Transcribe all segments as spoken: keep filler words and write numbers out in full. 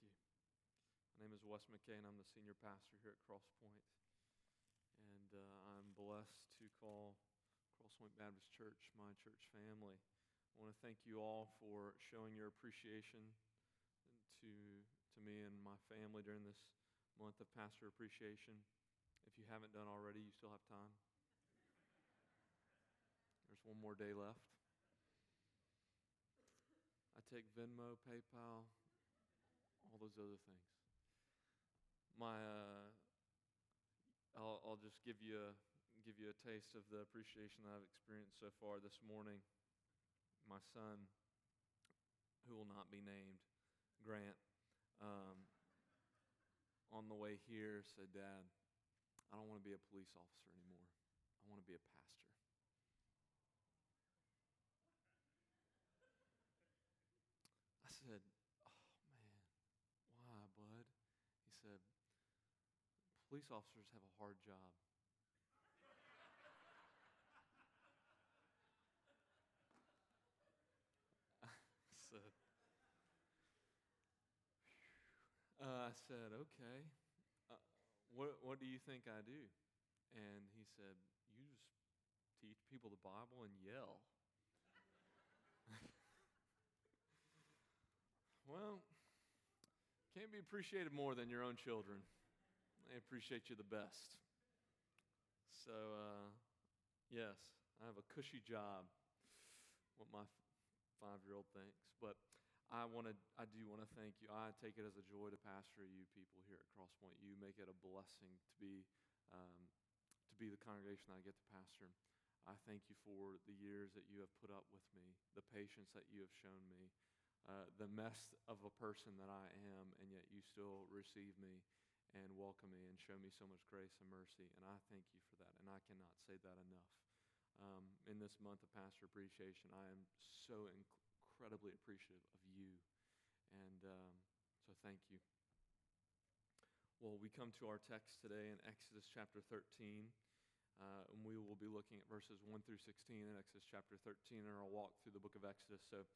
with you. My name is Wes McKay, and I'm the senior pastor here at Crosspoint. And uh, I'm blessed to call Crosspoint Baptist Church my church family. I want to thank you all for showing your appreciation to to me and my family during this month of pastor appreciation. If you haven't done already, you still have time. There's one more day left. I take Venmo, PayPal, all those other things. My, uh, I'll, I'll just give you a, give you a taste of the appreciation that I've experienced so far this morning. My son, who will not be named, Grant, um, on the way here said, "Dad, I don't want to be a police officer anymore. I want to be a pastor." I said, "Oh, man, why, bud?" He said, "Police officers have a hard job." I said, uh, I said, "Okay, uh, what, what do you think I do?" And he said, "You just teach people the Bible and yell." Well, can't be appreciated more than your own children. They appreciate you the best. So, uh, yes, I have a cushy job, what my five-year-old thinks. But I want to, I do want to thank you. I take it as a joy to pastor you people here at Crosspoint. You make it a blessing to be, um, to be the congregation that I get to pastor. I thank you for the years that you have put up with me, the patience that you have shown me. Uh, the mess of a person that I am, and yet you still receive me and welcome me and show me so much grace and mercy, and I thank you for that, and I cannot say that enough. Um, in this month of pastor appreciation, I am so inc- incredibly appreciative of you, and um, so thank you. Well, we come to our text today in Exodus chapter thirteen, uh, and we will be looking at verses one through sixteen in Exodus chapter thirteen in our walk through the book of Exodus. So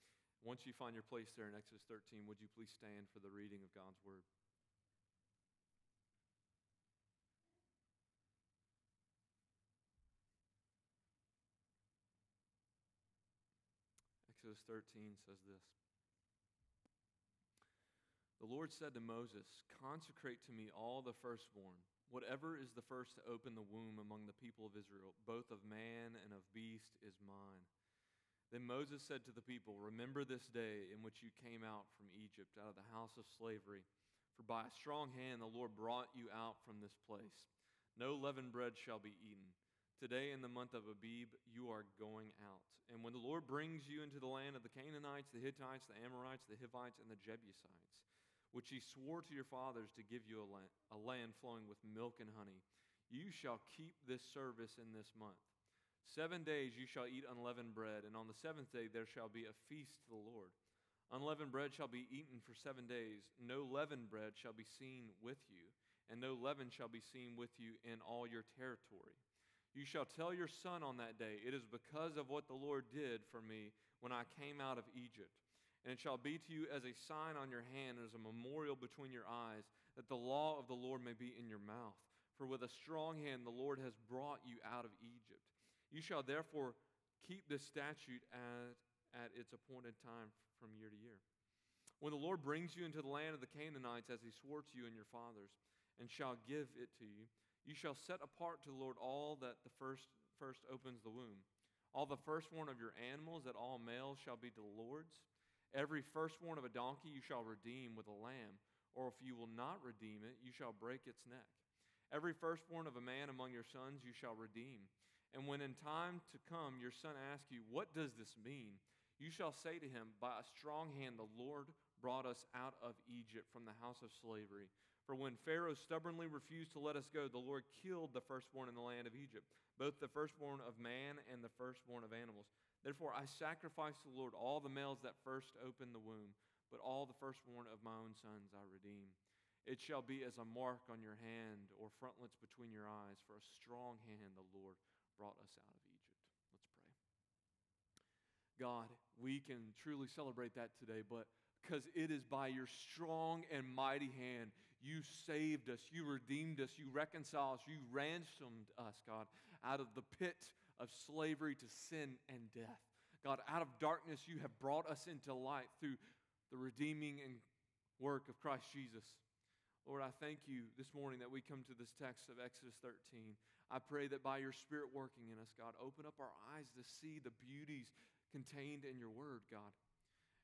once you find your place there in Exodus thirteen, would you please stand for the reading of God's Word? Exodus thirteen says this. The Lord said to Moses, "Consecrate to me all the firstborn, whatever is the first to open the womb among the people of Israel, both of man and of beast is mine." Then Moses said to the people, "Remember this day in which you came out from Egypt, out of the house of slavery. For by a strong hand the Lord brought you out from this place. No leavened bread shall be eaten. Today in the month of Abib you are going out. And when the Lord brings you into the land of the Canaanites, the Hittites, the Amorites, the Hivites, and the Jebusites, which he swore to your fathers to give you a land, a land flowing with milk and honey, you shall keep this service in this month. Seven days you shall eat unleavened bread, and on the seventh day there shall be a feast to the Lord. Unleavened bread shall be eaten for seven days. No leavened bread shall be seen with you, and no leaven shall be seen with you in all your territory. You shall tell your son on that day, 'It is because of what the Lord did for me when I came out of Egypt.' And it shall be to you as a sign on your hand and as a memorial between your eyes, that the law of the Lord may be in your mouth. For with a strong hand the Lord has brought you out of Egypt. You shall therefore keep this statute at, at its appointed time from year to year. When the Lord brings you into the land of the Canaanites, as he swore to you and your fathers, and shall give it to you, you shall set apart to the Lord all that the first first opens the womb. All the firstborn of your animals, that all males shall be to the Lord's. Every firstborn of a donkey you shall redeem with a lamb, or if you will not redeem it, you shall break its neck. Every firstborn of a man among your sons you shall redeem. And when in time to come your son asks you, 'What does this mean?' you shall say to him, 'By a strong hand the Lord brought us out of Egypt from the house of slavery. For when Pharaoh stubbornly refused to let us go, the Lord killed the firstborn in the land of Egypt, both the firstborn of man and the firstborn of animals. Therefore I sacrifice to the Lord all the males that first open the womb, but all the firstborn of my own sons I redeem. It shall be as a mark on your hand or frontlets between your eyes, for a strong hand the Lord brought us out of Egypt." Let's pray. God, we can truly celebrate that today, but because it is by your strong and mighty hand you saved us, you redeemed us, you reconciled us, you ransomed us, God, out of the pit of slavery to sin and death. God, out of darkness you have brought us into light through the redeeming and work of Christ Jesus. Lord, I thank you this morning that we come to this text of Exodus thirteen. I pray that by your Spirit working in us, God, open up our eyes to see the beauties contained in your word, God.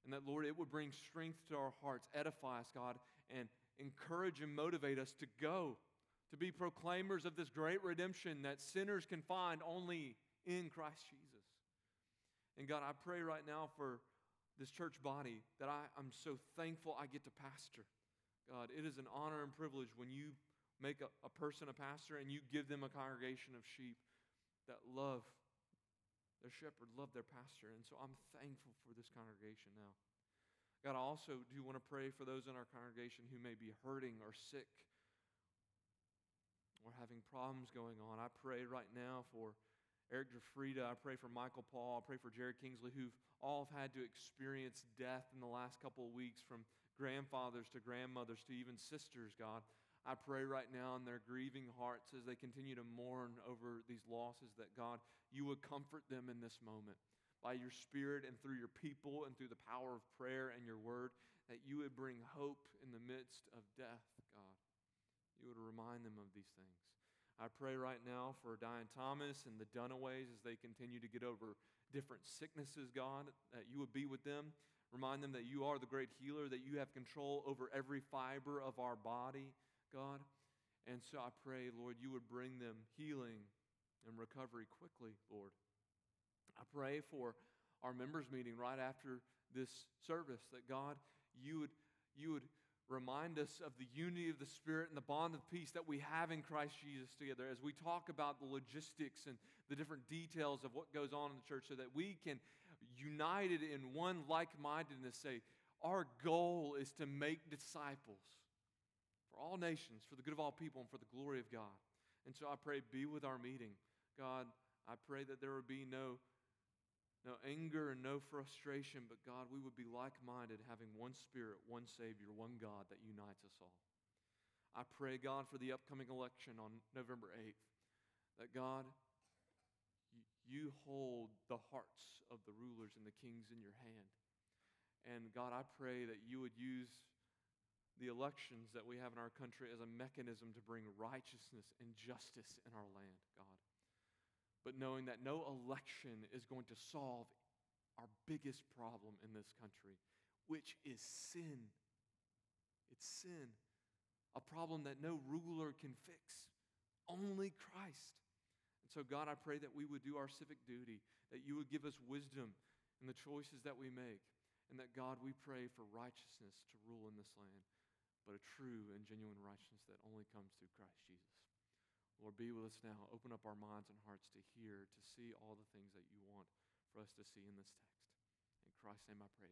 And that, Lord, it would bring strength to our hearts, edify us, God, and encourage and motivate us to go, to be proclaimers of this great redemption that sinners can find only in Christ Jesus. And God, I pray right now for this church body that I, I'm so thankful I get to pastor. God, it is an honor and privilege when you make a, a person a pastor and you give them a congregation of sheep that love their shepherd, love their pastor. And so I'm thankful for this congregation now. God, I also do want to pray for those in our congregation who may be hurting or sick or having problems going on. I pray right now for Eric Jafrida, I pray for Michael Paul, I pray for Jerry Kingsley, who've all have had to experience death in the last couple of weeks, from grandfathers to grandmothers to even sisters, God. I pray right now in their grieving hearts as they continue to mourn over these losses that, God, you would comfort them in this moment by your Spirit and through your people and through the power of prayer and your word, that you would bring hope in the midst of death, God. You would remind them of these things. I pray right now for Diane Thomas and the Dunaways as they continue to get over different sicknesses, God, that you would be with them. Remind them that you are the great healer, that you have control over every fiber of our body, God. And so I pray, Lord, you would bring them healing and recovery quickly, Lord. I pray for our members' meeting right after this service, that God, you would, you would remind us of the unity of the Spirit and the bond of peace that we have in Christ Jesus together as we talk about the logistics and the different details of what goes on in the church, so that we can, united in one like-mindedness, say, our goal is to make disciples for all nations, for the good of all people, and for the glory of God. And so I pray, be with our meeting. God, I pray that there would be no No anger and no frustration, but God, we would be like-minded, having one Spirit, one Savior, one God that unites us all. I pray, God, for the upcoming election on November eighth, that God, you hold the hearts of the rulers and the kings in your hand. And God, I pray that you would use the elections that we have in our country as a mechanism to bring righteousness and justice in our land, God. But knowing that no election is going to solve our biggest problem in this country, which is sin. It's sin, a problem that no ruler can fix, only Christ. And so, God, I pray that we would do our civic duty, that you would give us wisdom in the choices that we make, and that, God, we pray for righteousness to rule in this land, but a true and genuine righteousness that only comes through Christ Jesus. Lord, be with us now. Open up our minds and hearts to hear, to see all the things that you want for us to see in this text. In Christ's name I pray.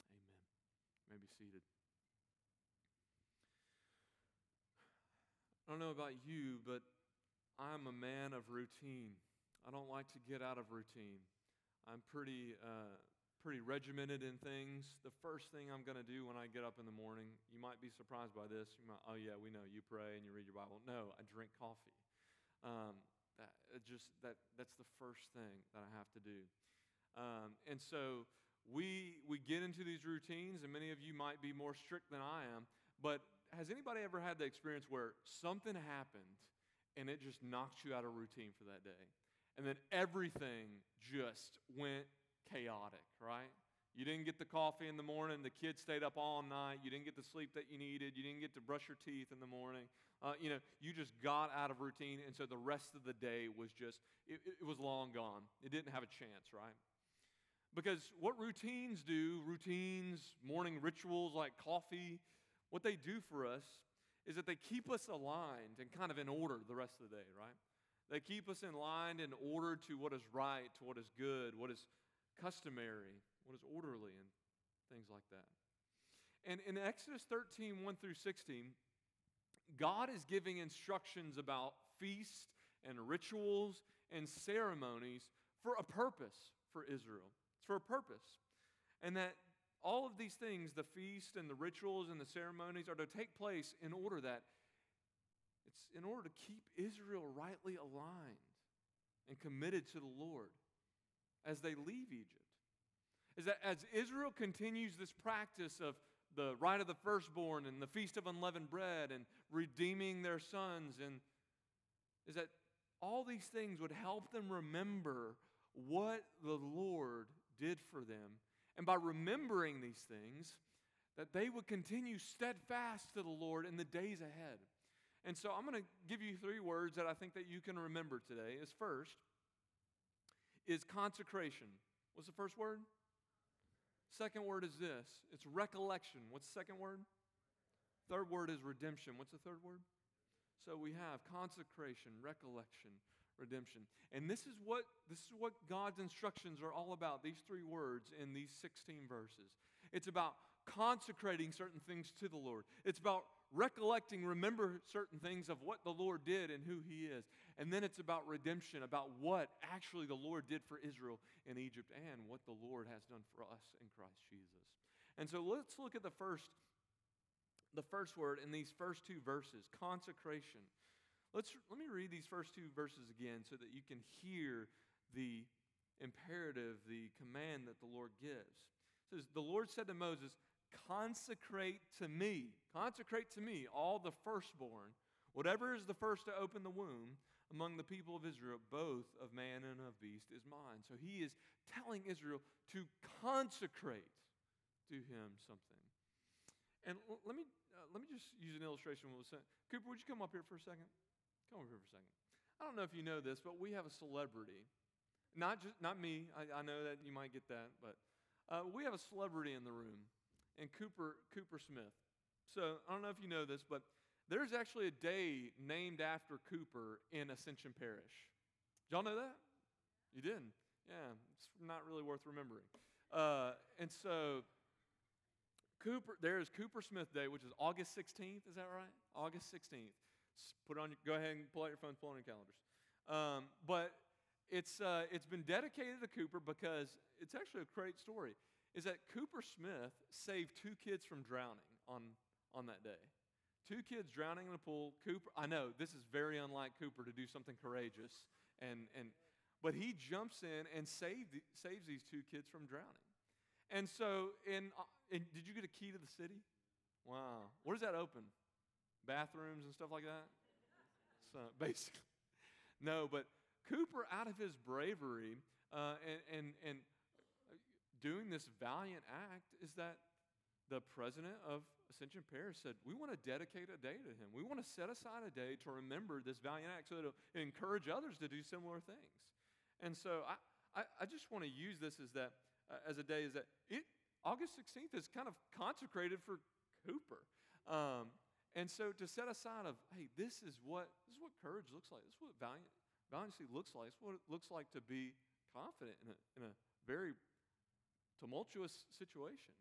Amen. You may be seated. I don't know about you, but I'm a man of routine. I don't like to get out of routine. I'm pretty, uh, pretty regimented in things. The first thing I'm going to do when I get up in the morning, you might be surprised by this. You might, oh yeah, we know, you pray and you read your Bible. No, I drink coffee. Um, that it just that that's the first thing that I have to do. Um, and so we we get into these routines, and many of you might be more strict than I am. But has anybody ever had the experience where something happened and it just knocked you out of routine for that day, and then everything just went chaotic, right? You didn't get the coffee in the morning. The kids stayed up all night. You didn't get the sleep that you needed. You didn't get to brush your teeth in the morning. Uh, you know, you just got out of routine, and so the rest of the day was just, it, it was long gone. It didn't have a chance, right? Because what routines do, routines, morning rituals like coffee, what they do for us is that they keep us aligned and kind of in order the rest of the day, right? They keep us in line and order to what is right, to what is good, what is customary, what is orderly, and things like that. And in Exodus thirteen, one through sixteen, God is giving instructions about feasts and rituals and ceremonies for a purpose for Israel. It's for a purpose. And that All of these things, the feast and the rituals and the ceremonies, are to take place in order that it's in order to keep Israel rightly aligned and committed to the Lord as they leave Egypt. Is that as Israel continues this practice of the rite of the firstborn and the feast of unleavened bread and redeeming their sons, and is that all these things would help them remember what the Lord did for them. And by remembering these things, that they would continue steadfast to the Lord in the days ahead. And so I'm going to give you three words that I think that you can remember today. Is first is consecration. What's the first word? Second word is this. It's recollection. What's the second word? Third word is redemption. What's the third word? So we have consecration, recollection, redemption. And this is what this is what God's instructions are all about, these three words in these sixteen verses. It's about consecrating certain things to the Lord. It's about recollecting, remember certain things of what the Lord did and who He is. And then it's about redemption, about what actually the Lord did for Israel in Egypt and what the Lord has done for us in Christ Jesus. And so let's look at the first, the first word in these first two verses, consecration. Let's let me read these first two verses again so that you can hear the imperative, the command that the Lord gives. It says, "The Lord said to Moses, consecrate to me, consecrate to me all the firstborn, whatever is the first to open the womb among the people of Israel, both of man and of beast is mine." So he is telling Israel to consecrate to him something. And l- let me uh, let me just use an illustration. Cooper, would you come up here for a second? Come up here for a second. I don't know if you know this, but we have a celebrity. Not just not me. I, I know that you might get that, but uh, we have a celebrity in the room. And Cooper Cooper Smith. So I don't know if you know this, but there's actually a day named after Cooper in Ascension Parish. Did y'all know that? You didn't? Yeah, it's not really worth remembering. Uh, and so Cooper, there is Cooper Smith Day, which is August sixteenth. Is that right? August sixteenth. Put on. Your, go ahead and pull out your phones, pull on your calendars. Um, but it's uh, it's been dedicated to Cooper because it's actually a great story. Is that Cooper Smith saved two kids from drowning on, on that day. Two kids drowning in a pool. Cooper, I know, this is very unlike Cooper to do something courageous. and and But he jumps in and saved, saves these two kids from drowning. And so, in, in did you get a key to the city? Wow. Where does that open? Bathrooms and stuff like that? So, basically. No, but Cooper, out of his bravery, uh, and and... and doing this valiant act is that the president of Ascension Parish said, we want to dedicate a day to him. We want to set aside a day to remember this valiant act so that it'll encourage others to do similar things. And so I, I, I just want to use this as that uh, as a day is that it August sixteenth is kind of consecrated for Cooper. Um, and so to set aside of, hey, this is what this is what courage looks like. This is what valiant, valiancy looks like. It's what it looks like to be confident in a, in a very tumultuous situation.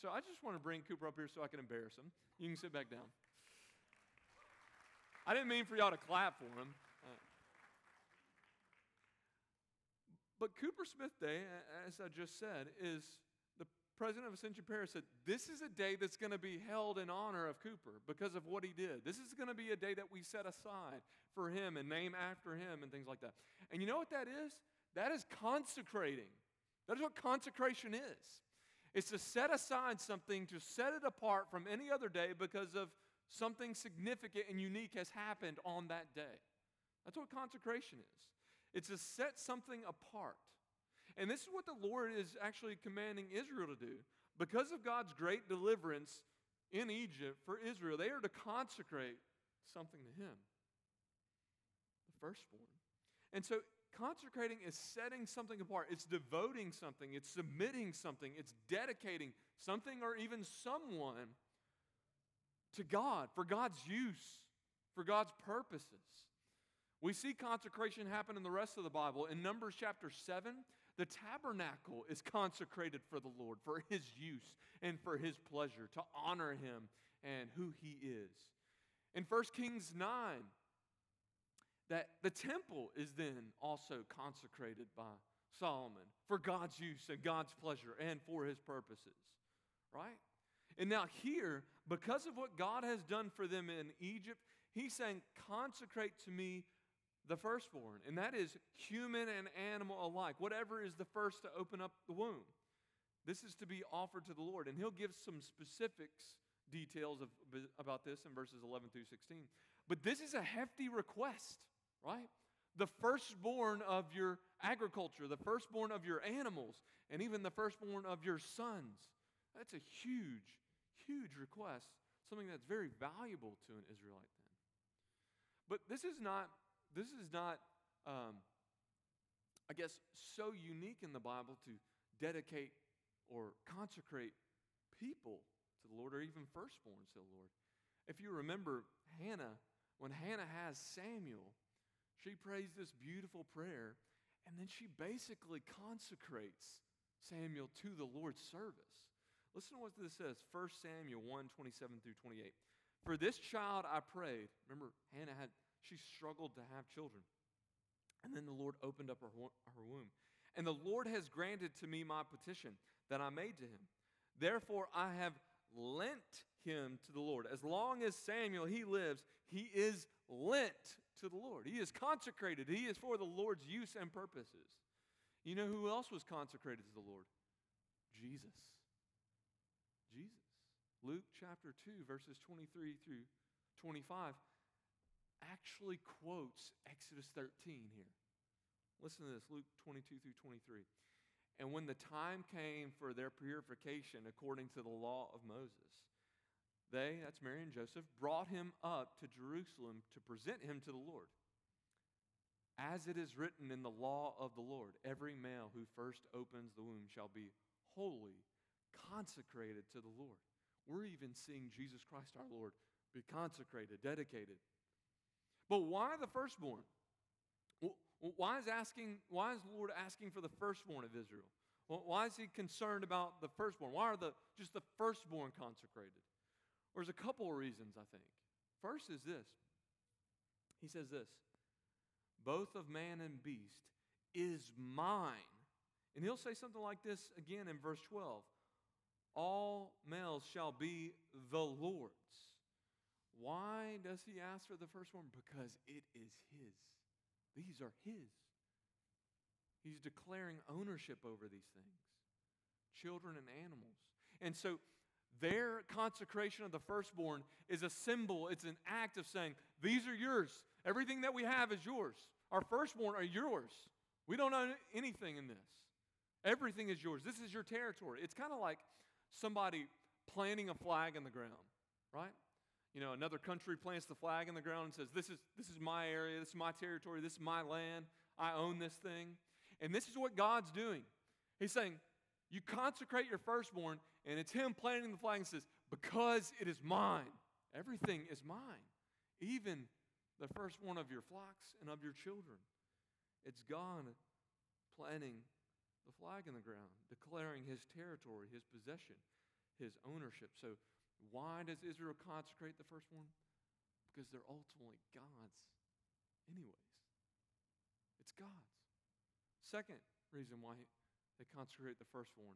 So I just want to bring Cooper up here so I can embarrass him. You can sit back down. I didn't mean for y'all to clap for him. Uh, but Cooper Smith Day, as I just said, is the president of Ascension Parish said, this is a day that's going to be held in honor of Cooper because of what he did. This is going to be a day that we set aside for him and name after him and things like that. And you know what that is? That is consecrating. That is what consecration is. It's to set aside something, to set it apart from any other day because of something significant and unique has happened on that day. That's what consecration is. It's to set something apart. And this is what the Lord is actually commanding Israel to do. Because of God's great deliverance in Egypt for Israel, they are to consecrate something to Him, the firstborn. And so consecrating is setting something apart. It's devoting something. It's submitting something. It's dedicating something or even someone to God, for God's use, for God's purposes. We see consecration happen in the rest of the Bible. In Numbers chapter seven, the tabernacle is consecrated for the Lord, for His use and for His pleasure, to honor Him and who He is. In First Kings nine, that the temple is then also consecrated by Solomon for God's use and God's pleasure and for His purposes. right? And now here, because of what God has done for them in Egypt, he's saying, consecrate to me the firstborn. And that is human and animal alike. Whatever is the first to open up the womb. This is to be offered to the Lord. And he'll give some specifics, details of, about this in verses eleven through sixteen. But this is a hefty request, right? The firstborn of your agriculture, the firstborn of your animals, and even the firstborn of your sons. That's a huge, huge request. Something that's very valuable to an Israelite then. But this is not, this is not um, I guess, so unique in the Bible to dedicate or consecrate people to the Lord, or even firstborns to the Lord. If you remember Hannah, when Hannah has Samuel, she prays this beautiful prayer, and then she basically consecrates Samuel to the Lord's service. Listen to what this says, First Samuel one, twenty-seven through twenty-eight. For this child I prayed. Remember, Hannah had, she struggled to have children. And then the Lord opened up her, her womb. And the Lord has granted to me my petition that I made to him. Therefore, I have lent him to the Lord. As long as Samuel, he lives, he is lent to the Lord. He is consecrated. He is for the Lord's use and purposes. You know who else was consecrated to the Lord? Jesus. Jesus. Luke chapter two, verses twenty-three through twenty-five, actually quotes Exodus thirteen here. Listen to this, Luke twenty-two through twenty-three. And when the time came for their purification according to the law of Moses, they, that's Mary and Joseph, brought him up to Jerusalem to present him to the Lord. As it is written in the law of the Lord, every male who first opens the womb shall be holy, consecrated to the Lord. We're even seeing Jesus Christ our Lord be consecrated, dedicated. But why the firstborn? Well, Why is asking? Why is the Lord asking for the firstborn of Israel? Why is he concerned about the firstborn? Why are the just the firstborn consecrated? Well, there's a couple of reasons, I think. First is this. He says this, both of man and beast is mine. And he'll say something like this again in verse twelve. All males shall be the Lord's. Why does he ask for the firstborn? Because it is his. These are his. He's declaring ownership over these things, children and animals. And so their consecration of the firstborn is a symbol, it's an act of saying, these are yours. Everything that we have is yours. Our firstborn are yours. We don't own anything in this. Everything is yours. This is your territory. It's kind of like somebody planting a flag in the ground, right? You know, another country plants the flag in the ground and says, this is this is my area, this is my territory, this is my land, I own this thing. And this is what God's doing. He's saying, you consecrate your firstborn, and it's him planting the flag and says, because it is mine. Everything is mine, even the firstborn of your flocks and of your children. It's God planting the flag in the ground, declaring his territory, his possession, his ownership. So why does Israel consecrate the firstborn? Because they're ultimately God's anyways. It's God's. Second reason why they consecrate the firstborn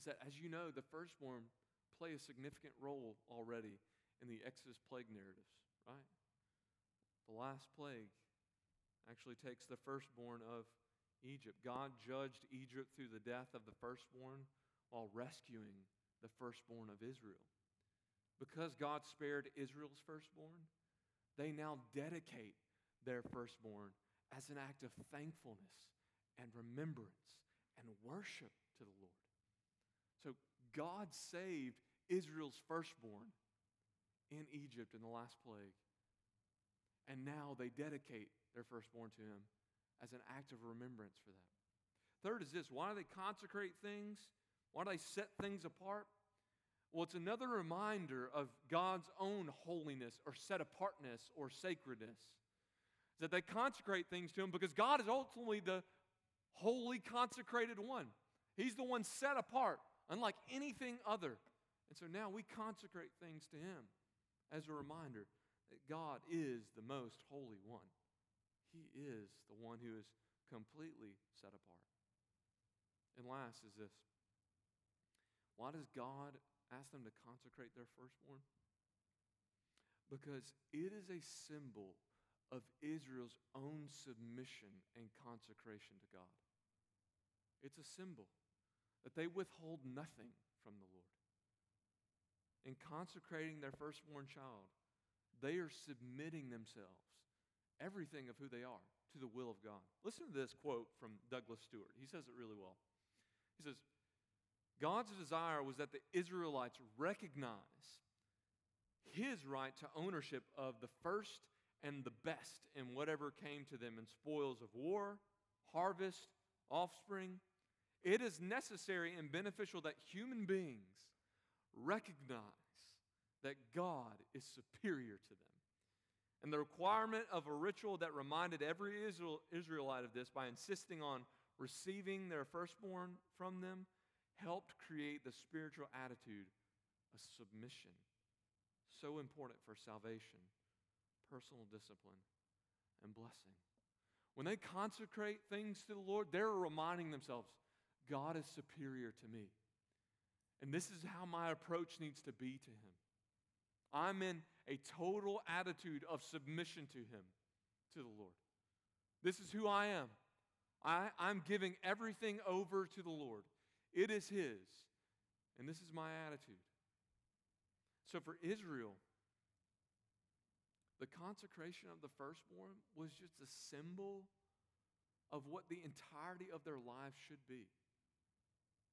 is that, as you know, the firstborn play a significant role already in the Exodus plague narratives, right? The last plague actually takes the firstborn of Egypt. God judged Egypt through the death of the firstborn while rescuing the firstborn of Israel. Because God spared Israel's firstborn, they now dedicate their firstborn as an act of thankfulness and remembrance and worship to the Lord. So God saved Israel's firstborn in Egypt in the last plague, and now they dedicate their firstborn to him as an act of remembrance for that. Third is this, why do they consecrate things? Why do they set things apart? Well, it's another reminder of God's own holiness or set-apartness or sacredness. It's that they consecrate things to him because God is ultimately the holy, consecrated one. He's the one set apart, unlike anything other. And so now we consecrate things to him as a reminder that God is the most holy one. He is the one who is completely set apart. And last is this. Why does God ask them to consecrate their firstborn? Because it is a symbol of Israel's own submission and consecration to God. It's a symbol that they withhold nothing from the Lord. In consecrating their firstborn child, they are submitting themselves, everything of who they are, to the will of God. Listen to this quote from Douglas Stewart. He says it really well. He says, God's desire was that the Israelites recognize His right to ownership of the first and the best in whatever came to them in spoils of war, harvest, offspring. It is necessary and beneficial that human beings recognize that God is superior to them. And the requirement of a ritual that reminded every Israel, Israelite of this by insisting on receiving their firstborn from them helped create the spiritual attitude of submission, so important for salvation, personal discipline, and blessing. When they consecrate things to the Lord, they're reminding themselves, God is superior to me. And this is how my approach needs to be to Him. I'm in a total attitude of submission to Him, to the Lord. This is who I am. I, I'm giving everything over to the Lord. It is His, and this is my attitude. So for Israel, the consecration of the firstborn was just a symbol of what the entirety of their life should be.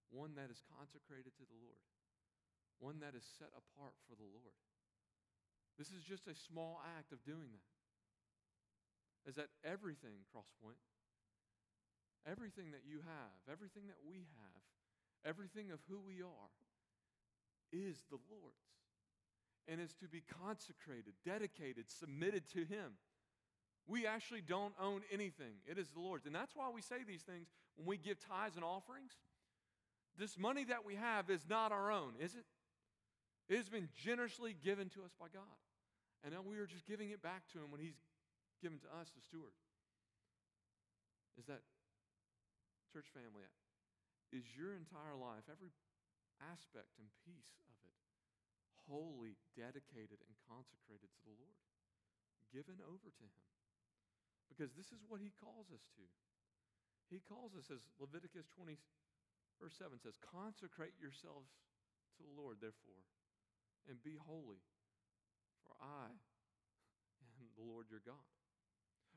One that is consecrated to the Lord. One that is set apart for the Lord. This is just a small act of doing that. Is that everything, Crosspoint, everything that you have, everything that we have, everything of who we are is the Lord's. And is to be consecrated, dedicated, submitted to Him. We actually don't own anything. It is the Lord's. And that's why we say these things when we give tithes and offerings. This money that we have is not our own, is it? It has been generously given to us by God. And now we are just giving it back to Him when He's given to us, the steward. Is that, church family, is your entire life, every aspect and piece of it, wholly dedicated and consecrated to the Lord, given over to Him? Because this is what He calls us to. He calls us, as Leviticus twenty, verse seven says, consecrate yourselves to the Lord, therefore, and be holy, for I am the Lord your God.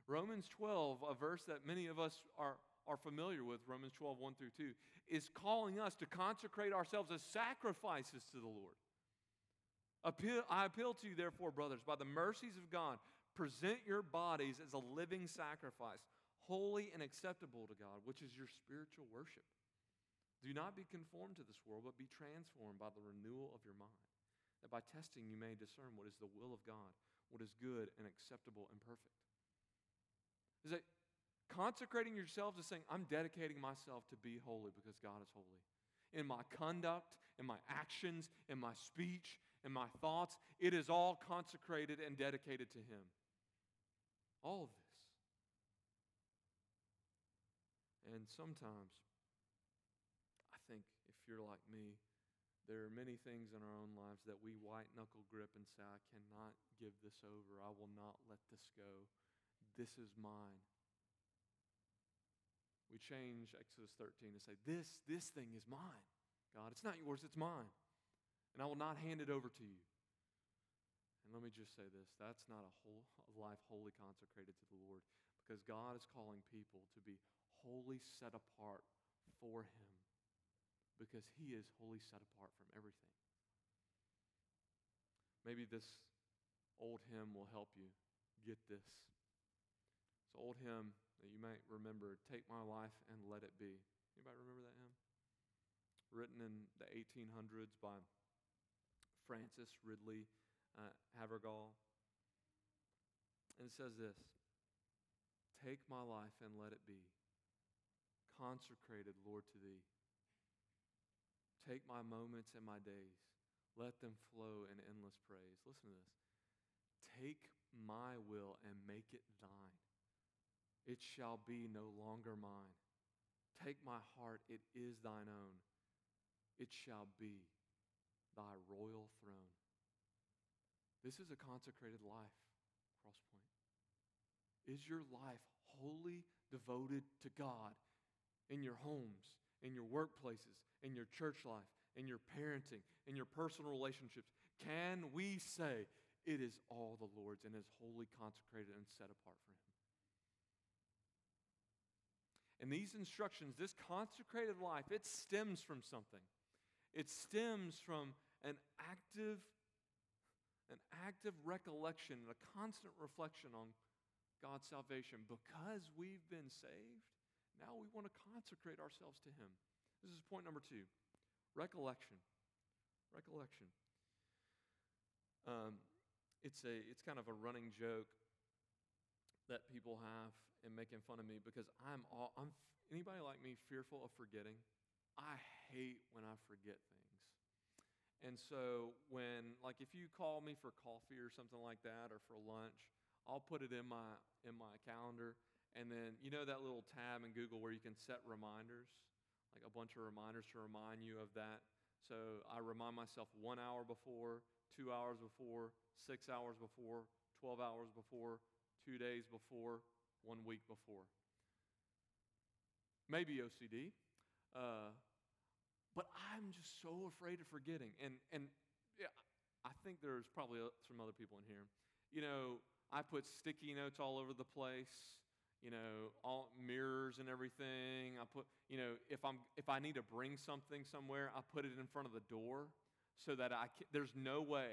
Romans twelve, a verse that many of us are, are familiar with, Romans twelve, one through two, is calling us to consecrate ourselves as sacrifices to the Lord. I appeal to you, therefore, brothers, by the mercies of God, present your bodies as a living sacrifice, holy and acceptable to God, which is your spiritual worship. Do not be conformed to this world, but be transformed by the renewal of your mind, that by testing you may discern what is the will of God, what is good and acceptable and perfect. Is that consecrating yourselves is saying, I'm dedicating myself to be holy because God is holy. In my conduct, in my actions, in my speech, in my thoughts, it is all consecrated and dedicated to Him. All of this. And sometimes, I think if you're like me, there are many things in our own lives that we white-knuckle grip and say, I cannot give this over. I will not let this go. This is mine. We change Exodus thirteen and say, this, this thing is mine. God, it's not yours, it's mine. And I will not hand it over to you. And let me just say this, that's not a whole a life wholly consecrated to the Lord, because God is calling people to be wholly set apart for Him, because He is wholly set apart from everything. Maybe this old hymn will help you get this. It's an old hymn that you might remember, Take My Life and Let It Be. Anybody remember that hymn? Written in the eighteen hundreds by Francis Ridley uh, Havergal. And it says this, Take my life and let it be, consecrated, Lord, to Thee. Take my moments and my days, let them flow in endless praise. Listen to this. Take my will and make it Thine. It shall be no longer mine. Take my heart, it is Thine own. it shall be thy royal throne. This is a consecrated life, Crosspoint. Is your life wholly devoted to God in your homes, in your workplaces, in your church life, in your parenting, in your personal relationships? Can we say it is all the Lord's and is wholly consecrated and set apart for Him? And these instructions, this consecrated life, it stems from something. It stems from an active, an active recollection and a constant reflection on God's salvation. Because we've been saved, now we want to consecrate ourselves to Him. This is point number two. Recollection. Recollection. Um, it's a it's kind of a running joke that people have in making fun of me because I'm all I'm anybody like me fearful of forgetting? I hate when I forget things. And so when, like, if you call me for coffee or something like that or for lunch, I'll put it in my in my calendar. And then, you know that little tab in Google where you can set reminders, like a bunch of reminders to remind you of that. So I remind myself one hour before, two hours before, six hours before, twelve hours before, two days before, one week before. Maybe O C D, uh, but I'm just so afraid of forgetting. And and yeah, I think there's probably some other people in here. You know, I put sticky notes all over the place. You know, all mirrors and everything. I put, you know, if I'm if I need to bring something somewhere, I put it in front of the door so that I can, there's no way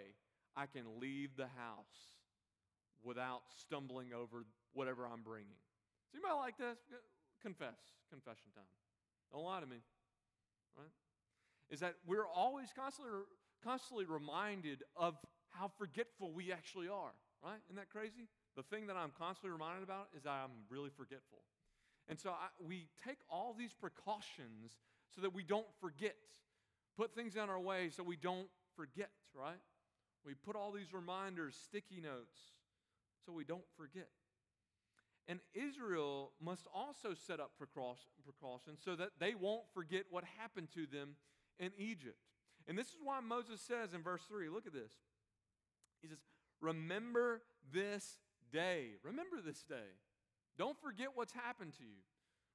I can leave the house without stumbling over whatever I'm bringing. Does anybody like this? Confess, confession time. Don't lie to me, right? Is that we're always constantly constantly reminded of how forgetful we actually are, right? Isn't that crazy? The thing that I'm constantly reminded about is that I'm really forgetful. And so I, we take all these precautions so that we don't forget. Put things in our way so we don't forget, right? We put all these reminders, sticky notes, so we don't forget. And Israel must also set up precautions so that they won't forget what happened to them in Egypt. And this is why Moses says in verse three, look at this. He says, remember this day. Remember this day. Don't forget what's happened to you.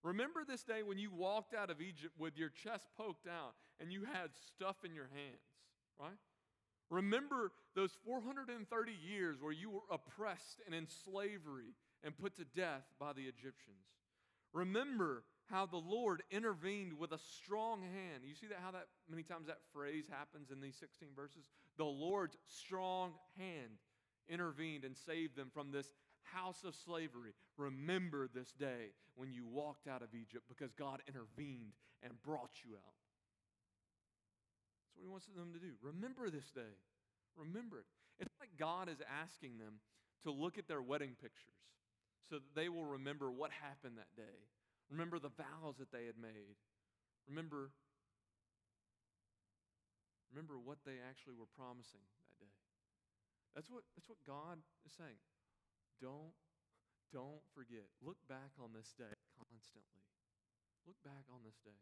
Remember this day when you walked out of Egypt with your chest poked out and you had stuff in your hands, right? Remember those four hundred thirty years where you were oppressed and in slavery and put to death by the Egyptians. Remember how the Lord intervened with a strong hand. You see that how that many times that phrase happens in these sixteen verses? The Lord's strong hand intervened and saved them from this house of slavery. Remember this day when you walked out of Egypt because God intervened and brought you out. That's what He wants them to do. Remember this day. Remember it. It's like God is asking them to look at their wedding pictures so that they will remember what happened that day. Remember the vows that they had made. Remember, remember what they actually were promising that day. That's what, that's what God is saying. Don't, don't forget. Look back on this day constantly. Look back on this day.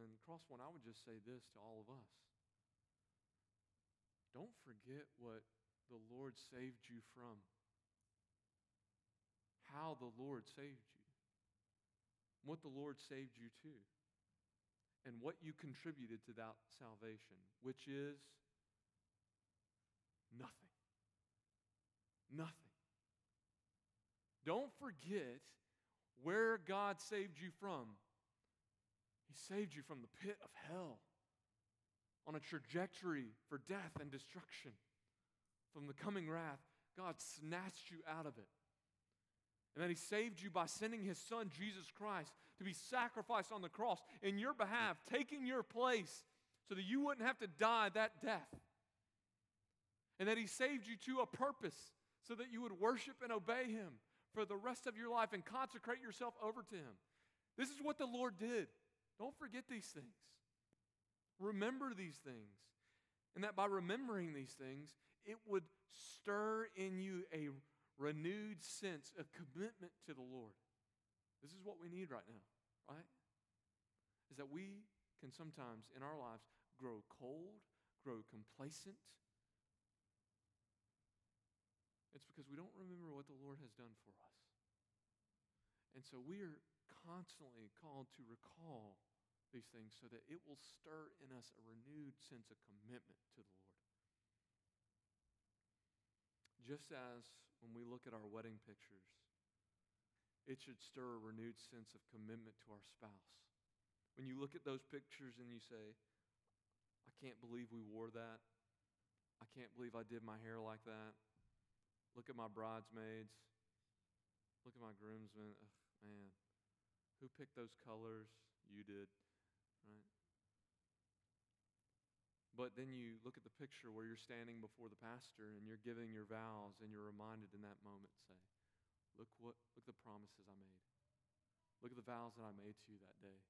And Crosspoint, I would just say this to all of us. Don't forget what the Lord saved you from. How the Lord saved you. What the Lord saved you to. And what you contributed to that salvation, which is nothing. Nothing. Don't forget where God saved you from. He saved you from the pit of hell, on a trajectory for death and destruction, from the coming wrath. God snatched you out of it. And then He saved you by sending His Son, Jesus Christ, to be sacrificed on the cross in your behalf, taking your place so that you wouldn't have to die that death. And that He saved you to a purpose so that you would worship and obey Him for the rest of your life and consecrate yourself over to Him. This is what the Lord did. Don't forget these things. Remember these things. And that by remembering these things, it would stir in you a renewed sense of commitment to the Lord. This is what we need right now, right? Is that we can sometimes in our lives grow cold, grow complacent. It's because we don't remember what the Lord has done for us. And so we are constantly called to recall these things so that it will stir in us a renewed sense of commitment to the Lord. Just as when we look at our wedding pictures, it should stir a renewed sense of commitment to our spouse. When you look at those pictures and you say, I can't believe we wore that. I can't believe I did my hair like that. Look at my bridesmaids. Look at my groomsmen. Oh, man, who picked those colors? You did, right? But then you look at the picture where you're standing before the pastor and you're giving your vows and you're reminded in that moment, say, look what, look at the promises I made. Look at the vows that I made to you that day.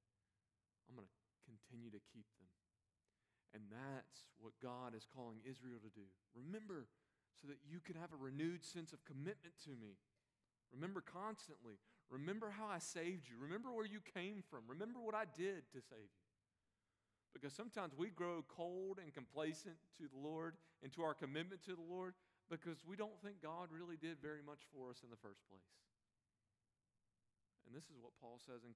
I'm going to continue to keep them. And that's what God is calling Israel to do. Remember, so that you can have a renewed sense of commitment to me. Remember constantly. Remember how I saved you. Remember where you came from. Remember what I did to save you. Because sometimes we grow cold and complacent to the Lord and to our commitment to the Lord because we don't think God really did very much for us in the first place. And this is what Paul says in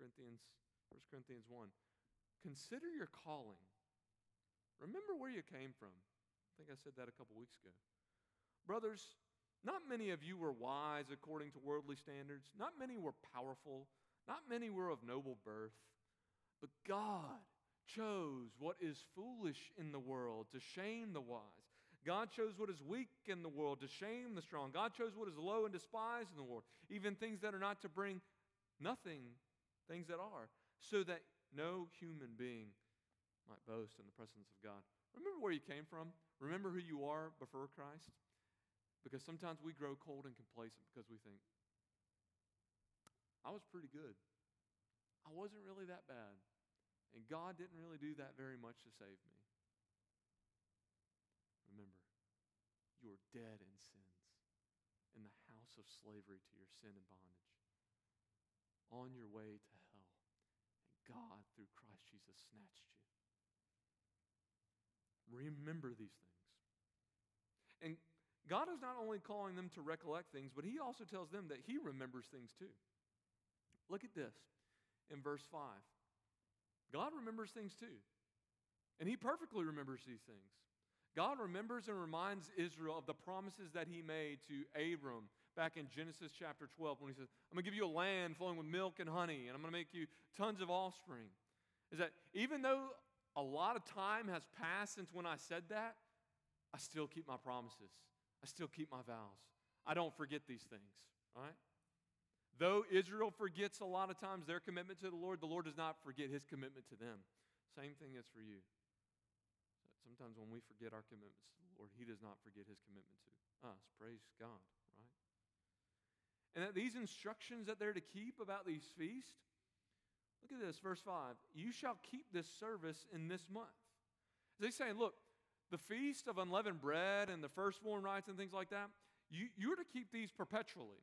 Corinthians, First Corinthians one. Consider your calling. Remember where you came from. I think I said that a couple weeks ago. Brothers, not many of you were wise according to worldly standards. Not many were powerful. Not many were of noble birth. But God chose what is foolish in the world to shame the wise. God chose what is weak in the world to shame the strong. God chose what is low and despised in the world, even things that are not to bring nothing, things that are, so that no human being might boast in the presence of God. Remember where you came from. Remember who you are before Christ. Because sometimes we grow cold and complacent because we think, I was pretty good. I wasn't really that bad. And God didn't really do that very much to save me. Remember, you are dead in sins, in the house of slavery to your sin and bondage, on your way to hell. And God, through Christ Jesus, snatched you. Remember these things. And God is not only calling them to recollect things, but he also tells them that he remembers things too. Look at this in verse five. God remembers things too. And he perfectly remembers these things. God remembers and reminds Israel of the promises that he made to Abram back in Genesis chapter twelve when he says, I'm going to give you a land flowing with milk and honey, and I'm going to make you tons of offspring. Is that even though a lot of time has passed since when I said that, I still keep my promises. I still keep my vows. I don't forget these things, all right? Though Israel forgets a lot of times their commitment to the Lord, the Lord does not forget his commitment to them. Same thing is for you. Sometimes when we forget our commitments to the Lord, he does not forget his commitment to us. Praise God, right? And that these instructions that they're to keep about these feasts, look at this, verse five. You shall keep this service in this month. They're saying, look, the feast of unleavened bread and the firstborn rites and things like that, you, you're to keep these perpetually.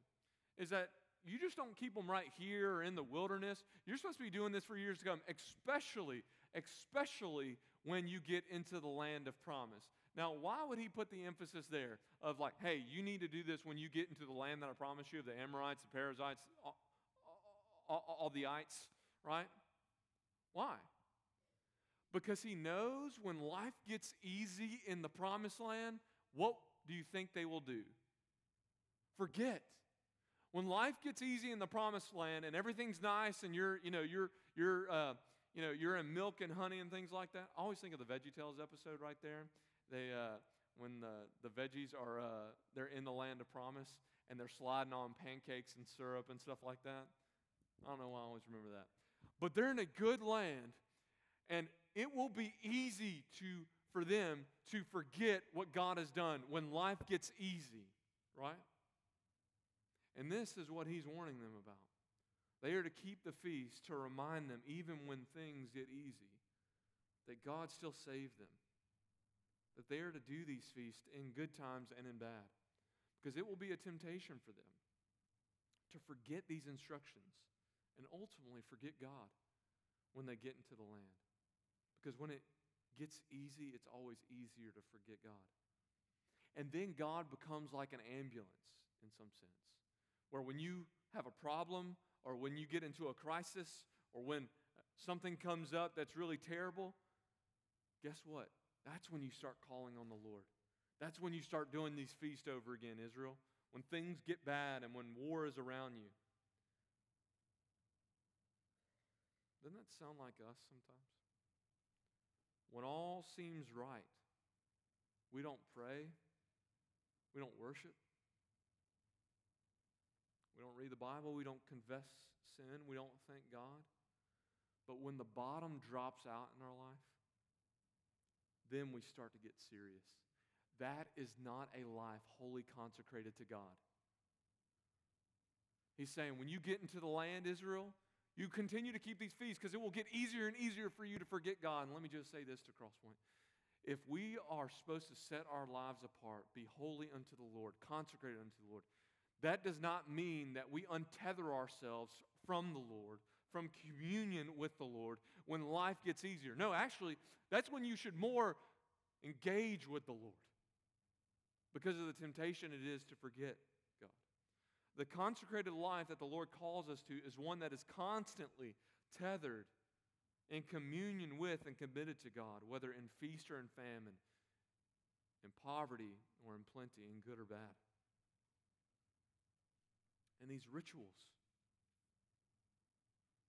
Is that you just don't keep them right here or in the wilderness. You're supposed to be doing this for years to come, especially, especially when you get into the land of promise. Now, why would he put the emphasis there of like, hey, you need to do this when you get into the land that I promised you, of the Amorites, the Perizzites, all, all, all the ites, right? Why? Because he knows when life gets easy in the promised land, what do you think they will do? Forget. When life gets easy in the promised land and everything's nice and you're, you know, you're, you're, uh, you know, you're in milk and honey and things like that. I always think of the VeggieTales episode right there. They, uh, when the, the veggies are, uh, they're in the land of promise and they're sliding on pancakes and syrup and stuff like that. I don't know why I always remember that, but they're in a good land, and it will be easy to for them to forget what God has done when life gets easy, right? And this is what he's warning them about. They are to keep the feast to remind them, even when things get easy, that God still saved them. That they are to do these feasts in good times and in bad. Because it will be a temptation for them to forget these instructions and ultimately forget God when they get into the land. Because when it gets easy, it's always easier to forget God. And then God becomes like an ambulance in some sense, where when you have a problem or when you get into a crisis or when something comes up that's really terrible, guess what? That's when you start calling on the Lord. That's when you start doing these feasts over again, Israel. When things get bad and when war is around you. Doesn't that sound like us sometimes? When all seems right, we don't pray, we don't worship, we don't read the Bible, we don't confess sin, we don't thank God. But when the bottom drops out in our life, then we start to get serious. That is not a life wholly consecrated to God. He's saying, when you get into the land, Israel, you continue to keep these feasts because it will get easier and easier for you to forget God. And let me just say this to Crosspoint. If we are supposed to set our lives apart, be holy unto the Lord, consecrated unto the Lord, that does not mean that we untether ourselves from the Lord, from communion with the Lord, when life gets easier. No, actually, that's when you should more engage with the Lord, because of the temptation it is to forget God. The consecrated life that the Lord calls us to is one that is constantly tethered in communion with and committed to God, whether in feast or in famine, in poverty or in plenty, in good or bad. And these rituals,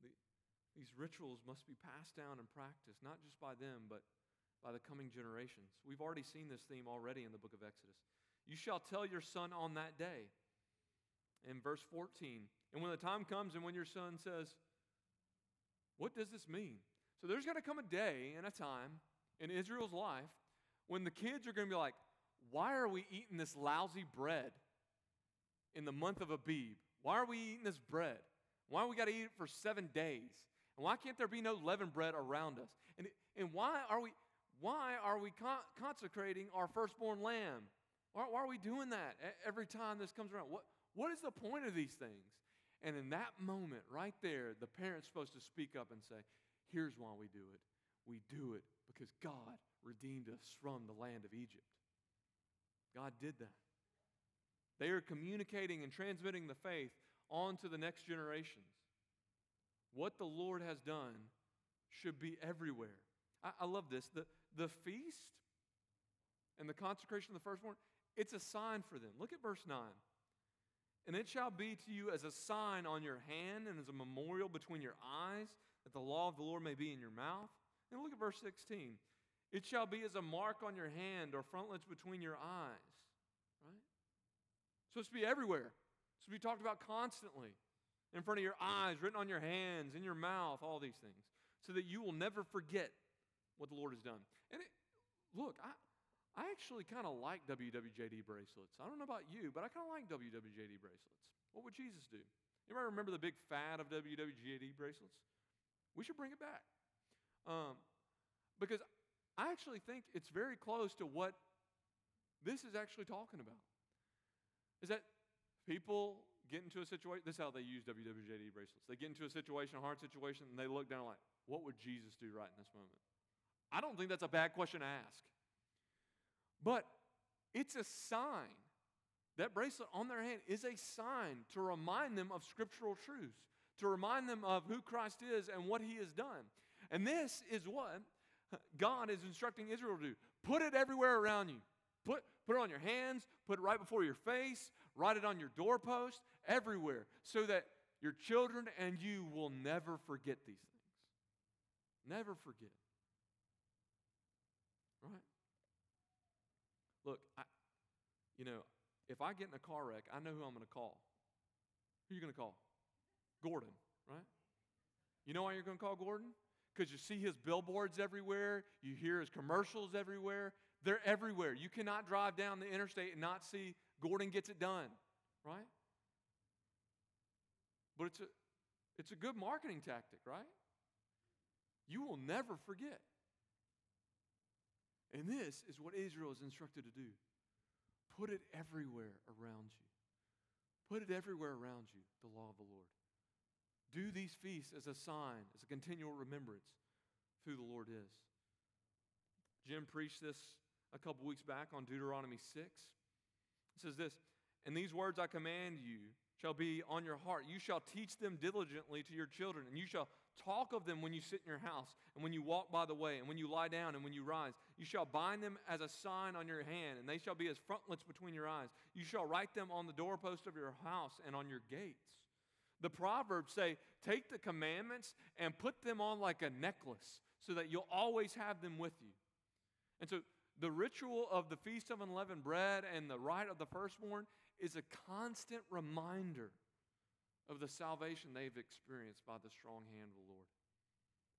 the, these rituals must be passed down and practiced, not just by them, but by the coming generations. We've already seen this theme already in the book of Exodus. You shall tell your son on that day. In verse fourteen, and when the time comes and when your son says, what does this mean? So there's going to come a day and a time in Israel's life when the kids are going to be like, why are we eating this lousy bread in the month of Abib? Why are we eating this bread? Why we got to eat it for seven days? And why can't there be no leavened bread around us? And, and why are we... Why are we con- consecrating our firstborn lamb? Why, why are we doing that every time this comes around? What, what is the point of these things? And in that moment, right there, the parent's supposed to speak up and say, here's why we do it. We do it because God redeemed us from the land of Egypt. God did that. They are communicating and transmitting the faith on to the next generations. What the Lord has done should be everywhere. I love this. The, the feast and the consecration of the firstborn, it's a sign for them. Look at verse nine. And it shall be to you as a sign on your hand and as a memorial between your eyes, that the law of the Lord may be in your mouth. And look at verse sixteen. It shall be as a mark on your hand or frontlets between your eyes. Right? So it's to be everywhere. It's to be talked about constantly. In front of your eyes, written on your hands, in your mouth, all these things. So that you will never forget what the Lord has done. And it, look, I I actually kind of like W W J D bracelets. I don't know about you, but I kind of like W W J D bracelets. What would Jesus do? Anybody remember the big fad of W W J D bracelets? We should bring it back. Um, because I actually think it's very close to what this is actually talking about. Is that people get into a situation, this is how they use W W J D bracelets. They get into a situation, a hard situation, and they look down like, what would Jesus do right in this moment? I don't think that's a bad question to ask. But it's a sign. That bracelet on their hand is a sign to remind them of scriptural truths, to remind them of who Christ is and what he has done. And this is what God is instructing Israel to do. Put it everywhere around you. Put, put it on your hands, put it right before your face, write it on your doorpost, everywhere, so that your children and you will never forget these things. Never forget. Right? Look, I, you know, if I get in a car wreck, I know who I'm going to call. Who are you going to call? Gordon, right? You know why you're going to call Gordon? Because you see his billboards everywhere. You hear his commercials everywhere. They're everywhere. You cannot drive down the interstate and not see Gordon gets it done, right? But it's a, it's a good marketing tactic, right? You will never forget. And this is what Israel is instructed to do. Put it everywhere around you. Put it everywhere around you, the law of the Lord. Do these feasts as a sign, as a continual remembrance of who the Lord is. Jim preached this a couple weeks back on Deuteronomy six. It says this, "And these words I command you shall be on your heart. You shall teach them diligently to your children, and you shall talk of them when you sit in your house, and when you walk by the way, and when you lie down, and when you rise. You shall bind them as a sign on your hand, and they shall be as frontlets between your eyes. You shall write them on the doorpost of your house and on your gates." The Proverbs say, take the commandments and put them on like a necklace so that you'll always have them with you. And so the ritual of the Feast of Unleavened Bread and the rite of the firstborn is a constant reminder of the salvation they've experienced by the strong hand of the Lord.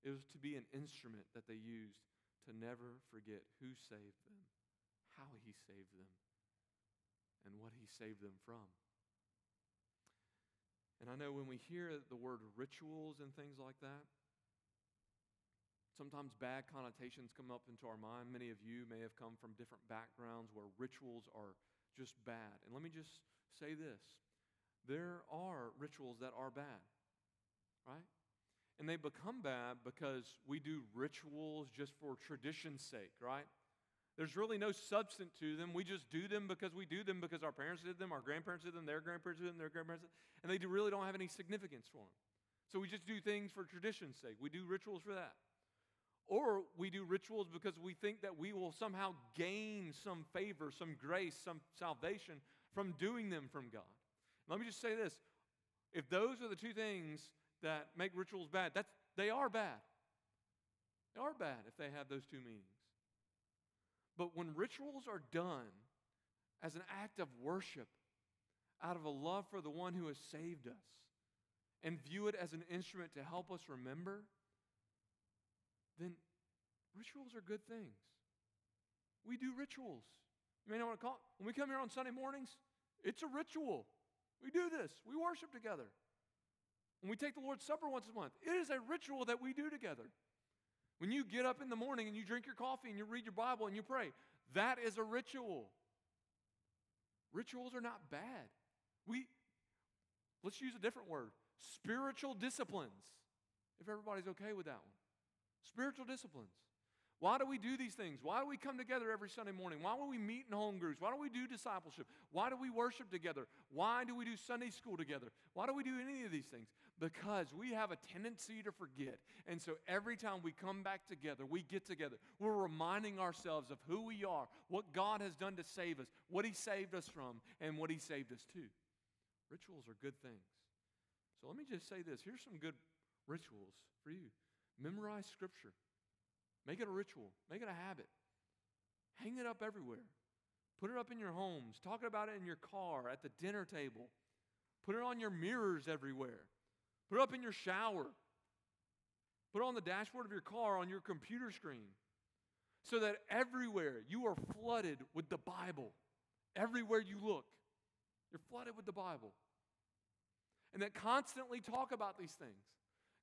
It was to be an instrument that they used to never forget who saved them, how he saved them, and what he saved them from. And I know when we hear the word rituals and things like that, sometimes bad connotations come up into our mind. Many of you may have come from different backgrounds where rituals are just bad. And let me just say this. There are rituals that are bad, right? And they become bad because we do rituals just for tradition's sake, right? There's really no substance to them. We just do them because we do them because our parents did them, our grandparents did them, their grandparents did them, their grandparents did them, and they do really don't have any significance for them. So we just do things for tradition's sake. We do rituals for that. Or we do rituals because we think that we will somehow gain some favor, some grace, some salvation from doing them from God. Let me just say this. If those are the two things that make rituals bad, that's, they are bad. They are bad if they have those two meanings. But when rituals are done as an act of worship out of a love for the one who has saved us and view it as an instrument to help us remember, then rituals are good things. We do rituals. You may not want to call it. When we come here on Sunday mornings, it's a ritual. We do this. We worship together. When we take the Lord's Supper once a month, it is a ritual that we do together. When you get up in the morning and you drink your coffee and you read your Bible and you pray, that is a ritual. Rituals are not bad. We, let's use a different word, spiritual disciplines, if everybody's okay with that one. Spiritual disciplines. Why do we do these things? Why do we come together every Sunday morning? Why do we meet in home groups? Why do we do discipleship? Why do we worship together? Why do we do Sunday school together? Why do we do any of these things? Because we have a tendency to forget. And so every time we come back together, we get together, we're reminding ourselves of who we are, what God has done to save us, what he saved us from, and what he saved us to. Rituals are good things. So let me just say this. Here's some good rituals for you. Memorize Scripture. Make it a ritual. Make it a habit. Hang it up everywhere. Put it up in your homes. Talk about it in your car, at the dinner table. Put it on your mirrors everywhere. Put it up in your shower. Put it on the dashboard of your car, on your computer screen, so that everywhere you are flooded with the Bible. Everywhere you look, you're flooded with the Bible. And that constantly talk about these things.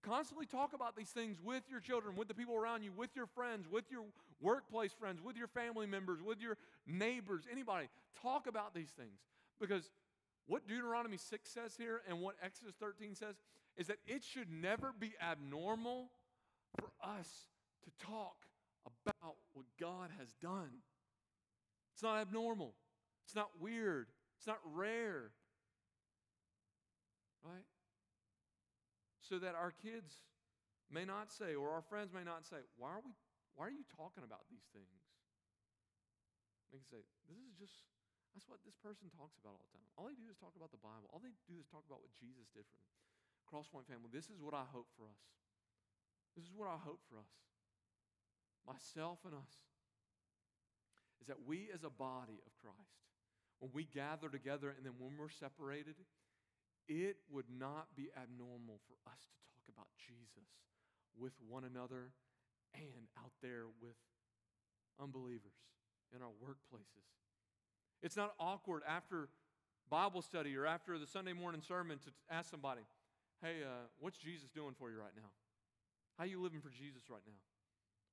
Constantly talk about these things with your children, with the people around you, with your friends, with your workplace friends, with your family members, with your neighbors, anybody. Talk about these things. Because what Deuteronomy six says here and what Exodus thirteen says is that it should never be abnormal for us to talk about what God has done. It's not abnormal. It's not weird. It's not rare. Right? So that our kids may not say, or our friends may not say, why are we? Why are you talking about these things? They can say, this is just, that's what this person talks about all the time. All they do is talk about the Bible. All they do is talk about what Jesus did for them. Crosspoint family, this is what I hope for us. This is what I hope for us, myself and us, is that we as a body of Christ, when we gather together and then when we're separated, it would not be abnormal for us to talk about Jesus with one another and out there with unbelievers in our workplaces. It's not awkward after Bible study or after the Sunday morning sermon to ask somebody, hey, uh, what's Jesus doing for you right now? How are you living for Jesus right now?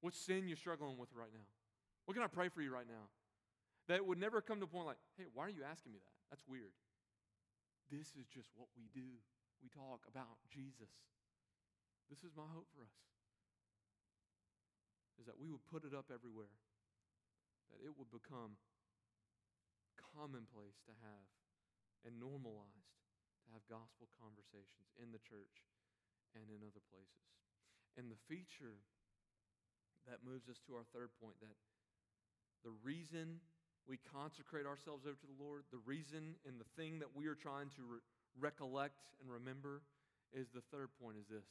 What sin you're struggling with right now? What can I pray for you right now? That it would never come to a point like, hey, why are you asking me that? That's weird. This is just what we do. We talk about Jesus. This is my hope for us, is that we would put it up everywhere it will become commonplace to have and normalized to have gospel conversations in the church and in other places. And the feature that moves us to our third point, that the reason we consecrate ourselves over to the Lord, the reason and the thing that we are trying to re- recollect and remember is the third point is this,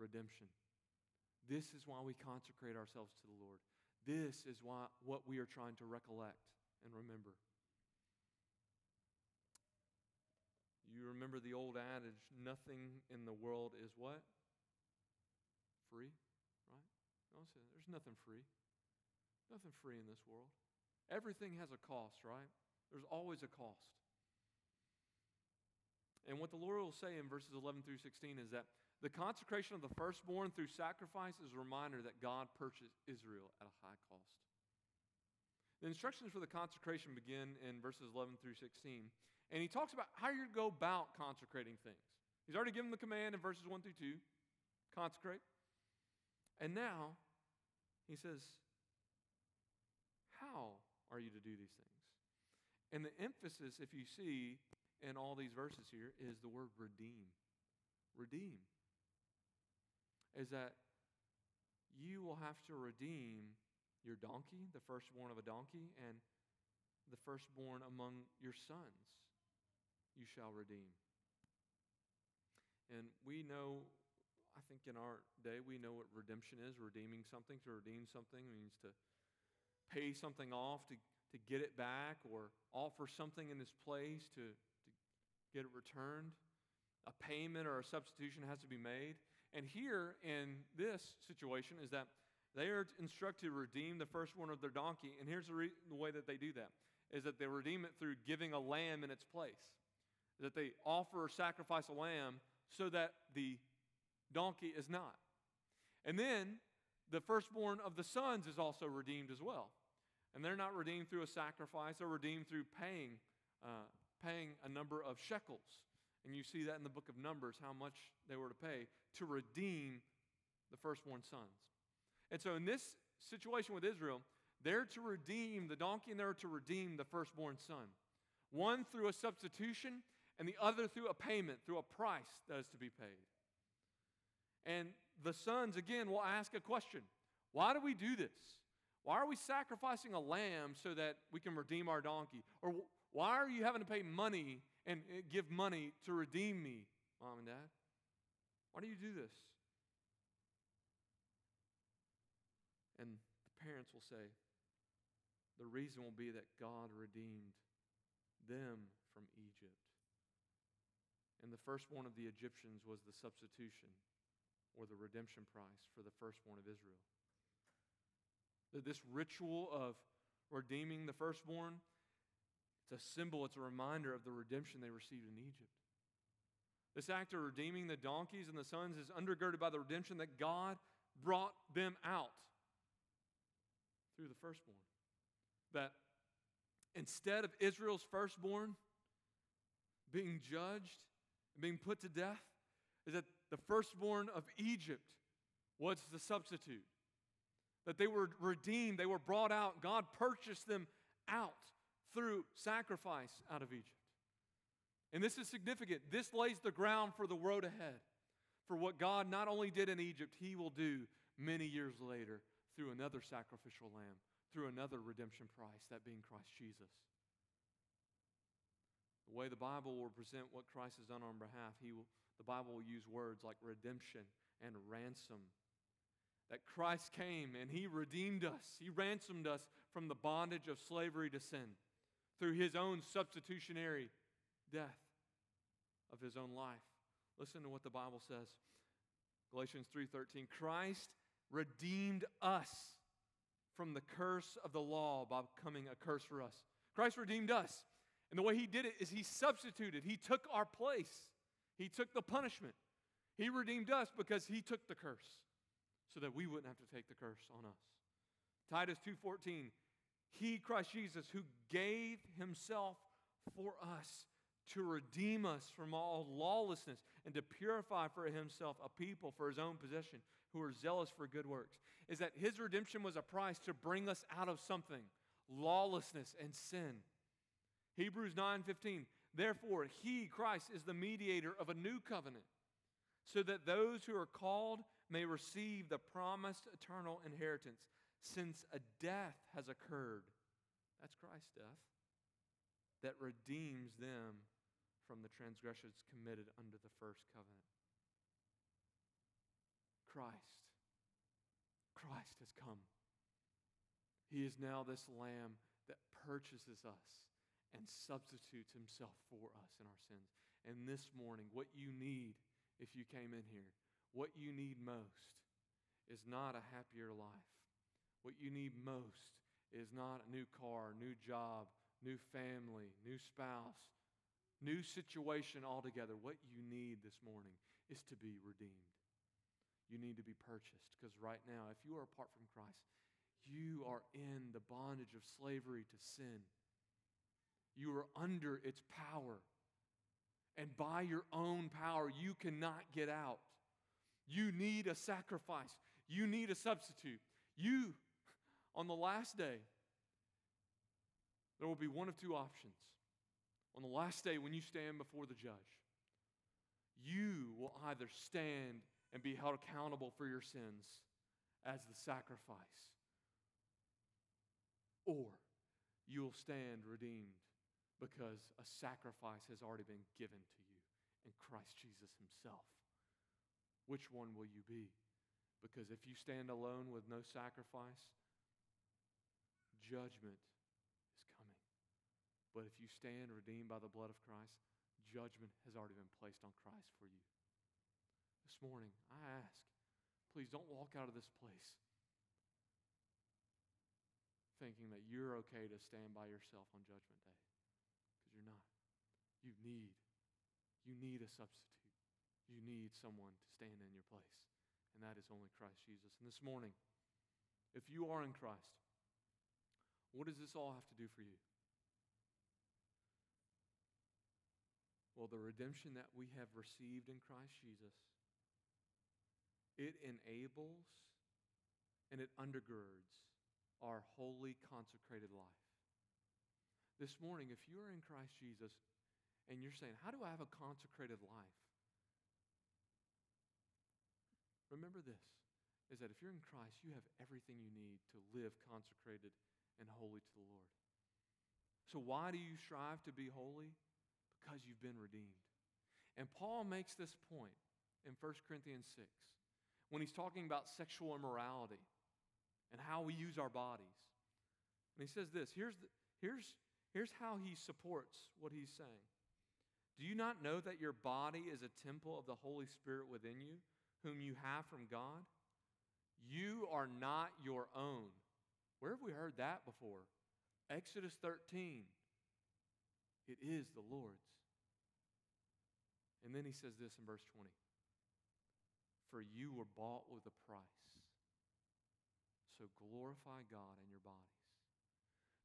redemption. This is why we consecrate ourselves to the Lord. This is why what we are trying to recollect and remember. You remember the old adage, nothing in the world is what? Free, right? There's nothing free. Nothing free in this world. Everything has a cost, right? There's always a cost. And what the Lord will say in verses eleven through sixteen is that the consecration of the firstborn through sacrifice is a reminder that God purchased Israel at a high cost. The instructions for the consecration begin in verses eleven through sixteen. And he talks about how you go about consecrating things. He's already given the command in verses one through two, consecrate. And now, he says, how are you to do these things? And the emphasis, if you see in all these verses here, is the word redeem. Redeem. Is that you will have to redeem your donkey, the firstborn of a donkey, and the firstborn among your sons you shall redeem. And we know, I think in our day, we know what redemption is, redeeming something. To redeem something means to pay something off, to, to get it back, or offer something in its place to, to get it returned. A payment or a substitution has to be made. And here in this situation is that they are instructed to redeem the firstborn of their donkey. And here's the, re- the way that they do that, is that they redeem it through giving a lamb in its place. That they offer or sacrifice a lamb so that the donkey is not. And then the firstborn of the sons is also redeemed as well. And they're not redeemed through a sacrifice. They're redeemed through paying, uh, paying a number of shekels. And you see that in the book of Numbers, how much they were to pay to redeem the firstborn sons. And so in this situation with Israel, they're to redeem the donkey and they're to redeem the firstborn son. One through a substitution and the other through a payment, through a price that is to be paid. And the sons, again, will ask a question. Why do we do this? Why are we sacrificing a lamb so that we can redeem our donkey? Or why are you having to pay money and give money to redeem me, Mom and Dad? Why do you do this? And the parents will say, the reason will be that God redeemed them from Egypt. And the firstborn of the Egyptians was the substitution or the redemption price for the firstborn of Israel. That this ritual of redeeming the firstborn, it's a symbol, it's a reminder of the redemption they received in Egypt. This act of redeeming the donkeys and the sons is undergirded by the redemption that God brought them out through the firstborn. That instead of Israel's firstborn being judged and being put to death, is that the firstborn of Egypt was the substitute. That they were redeemed, they were brought out. God purchased them out through sacrifice out of Egypt. And this is significant. This lays the ground for the road ahead. For what God not only did in Egypt, He will do many years later through another sacrificial lamb, through another redemption price, that being Christ Jesus. The way the Bible will present what Christ has done on behalf, He will The Bible will use words like redemption and ransom. That Christ came and He redeemed us. He ransomed us from the bondage of slavery to sin through His own substitutionary death of His own life. Listen to what the Bible says. Galatians three thirteen, Christ redeemed us from the curse of the law by becoming a curse for us. Christ redeemed us. And the way He did it is He substituted. He took our place. He took the punishment. He redeemed us because He took the curse so that we wouldn't have to take the curse on us. Titus two fourteen, He, Christ Jesus, who gave Himself for us to redeem us from all lawlessness and to purify for Himself a people for His own possession who are zealous for good works, is that His redemption was a price to bring us out of something. lawlessness and sin. Hebrews nine fifteen, therefore he, Christ, is the mediator of a new covenant, so that those who are called may receive the promised eternal inheritance, since a death has occurred. That's Christ's death that redeems them from the transgressions committed under the first covenant. Christ, Christ has come. He is now this lamb that purchases us and substitutes himself for us in our sins. And this morning, what you need, if you came in here, what you need most is not a happier life. What you need most is not a new car, new job, new family, new spouse, new situation altogether. What you need this morning is to be redeemed. You need to be purchased, because right now, if you are apart from Christ, you are in the bondage of slavery to sin. You are under its power. And by your own power, you cannot get out. You need a sacrifice. You need a substitute. You, on the last day, there will be one of two options. On the last day, when you stand before the judge, you will either stand and be held accountable for your sins as the sacrifice, or you'll stand redeemed because a sacrifice has already been given to you in Christ Jesus himself. Which one will you be? Because if you stand alone with no sacrifice, judgment is coming. But if you stand redeemed by the blood of Christ, judgment has already been placed on Christ for you. This morning, I ask, please don't walk out of this place thinking that you're okay to stand by yourself on Judgment Day, because you're not. You need, you need a substitute. You need someone to stand in your place, and that is only Christ Jesus. And this morning, if you are in Christ, what does this all have to do for you? Well, the redemption that we have received in Christ Jesus, it enables and it undergirds our holy, consecrated life. This morning, if you're in Christ Jesus and you're saying, how do I have a consecrated life? Remember this, is that if you're in Christ, you have everything you need to live consecrated and holy to the Lord. So why do you strive to be holy? Because you've been redeemed. And Paul makes this point in First Corinthians six when he's talking about sexual immorality and how we use our bodies. And he says this, here's, the, here's, here's how he supports what he's saying. Do you not know that your body is a temple of the Holy Spirit within you, whom you have from God? You are not your own. Where have we heard that before? Exodus thirteen. It is the Lord's. And then he says this in verse twenty. For you were bought with a price. So glorify God in your bodies.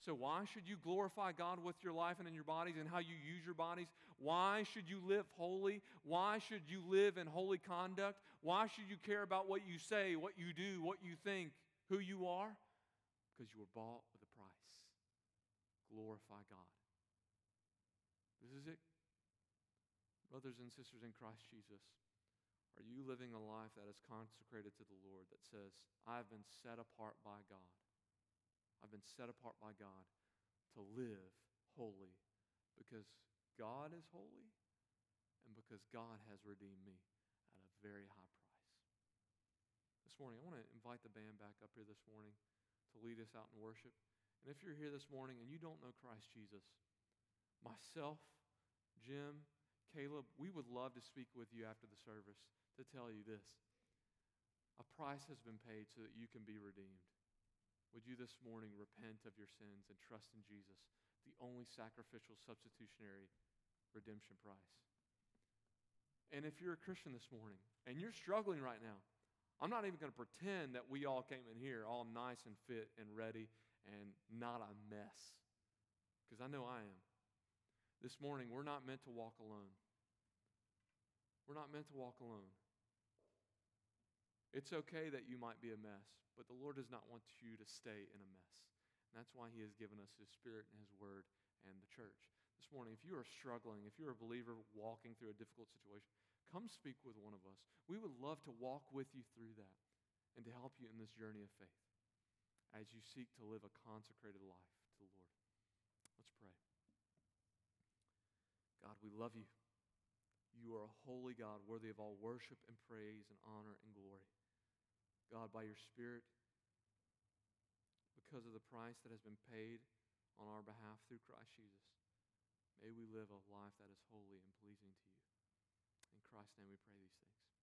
So why should you glorify God with your life and in your bodies and how you use your bodies? Why should you live holy? Why should you live in holy conduct? Why should you care about what you say, what you do, what you think, who you are? Because you were bought with a price. Glorify God. This is it. Brothers and sisters in Christ Jesus, are you living a life that is consecrated to the Lord, that says, I've been set apart by God. I've been set apart by God to live holy because God is holy and because God has redeemed me at a very high price. This morning, I want to invite the band back up here this morning to lead us out in worship. And if you're here this morning and you don't know Christ Jesus, myself, Jim, Caleb, we would love to speak with you after the service to tell you this. A price has been paid so that you can be redeemed. Would you this morning repent of your sins and trust in Jesus, the only sacrificial, substitutionary redemption price? And if you're a Christian this morning and you're struggling right now, I'm not even going to pretend that we all came in here all nice and fit and ready and not a mess, because I know I am. This morning, we're not meant to walk alone. We're not meant to walk alone. It's okay that you might be a mess, but the Lord does not want you to stay in a mess. That's why he has given us his Spirit and his Word and the church. This morning, if you are struggling, if you're a believer walking through a difficult situation, come speak with one of us. We would love to walk with you through that and to help you in this journey of faith as you seek to live a consecrated life to the Lord. Let's pray. God, we love you. You are a holy God, worthy of all worship and praise and honor and glory. God, by your Spirit, because of the price that has been paid on our behalf through Christ Jesus, may we live a life that is holy and pleasing to you. In Christ's name we pray these things.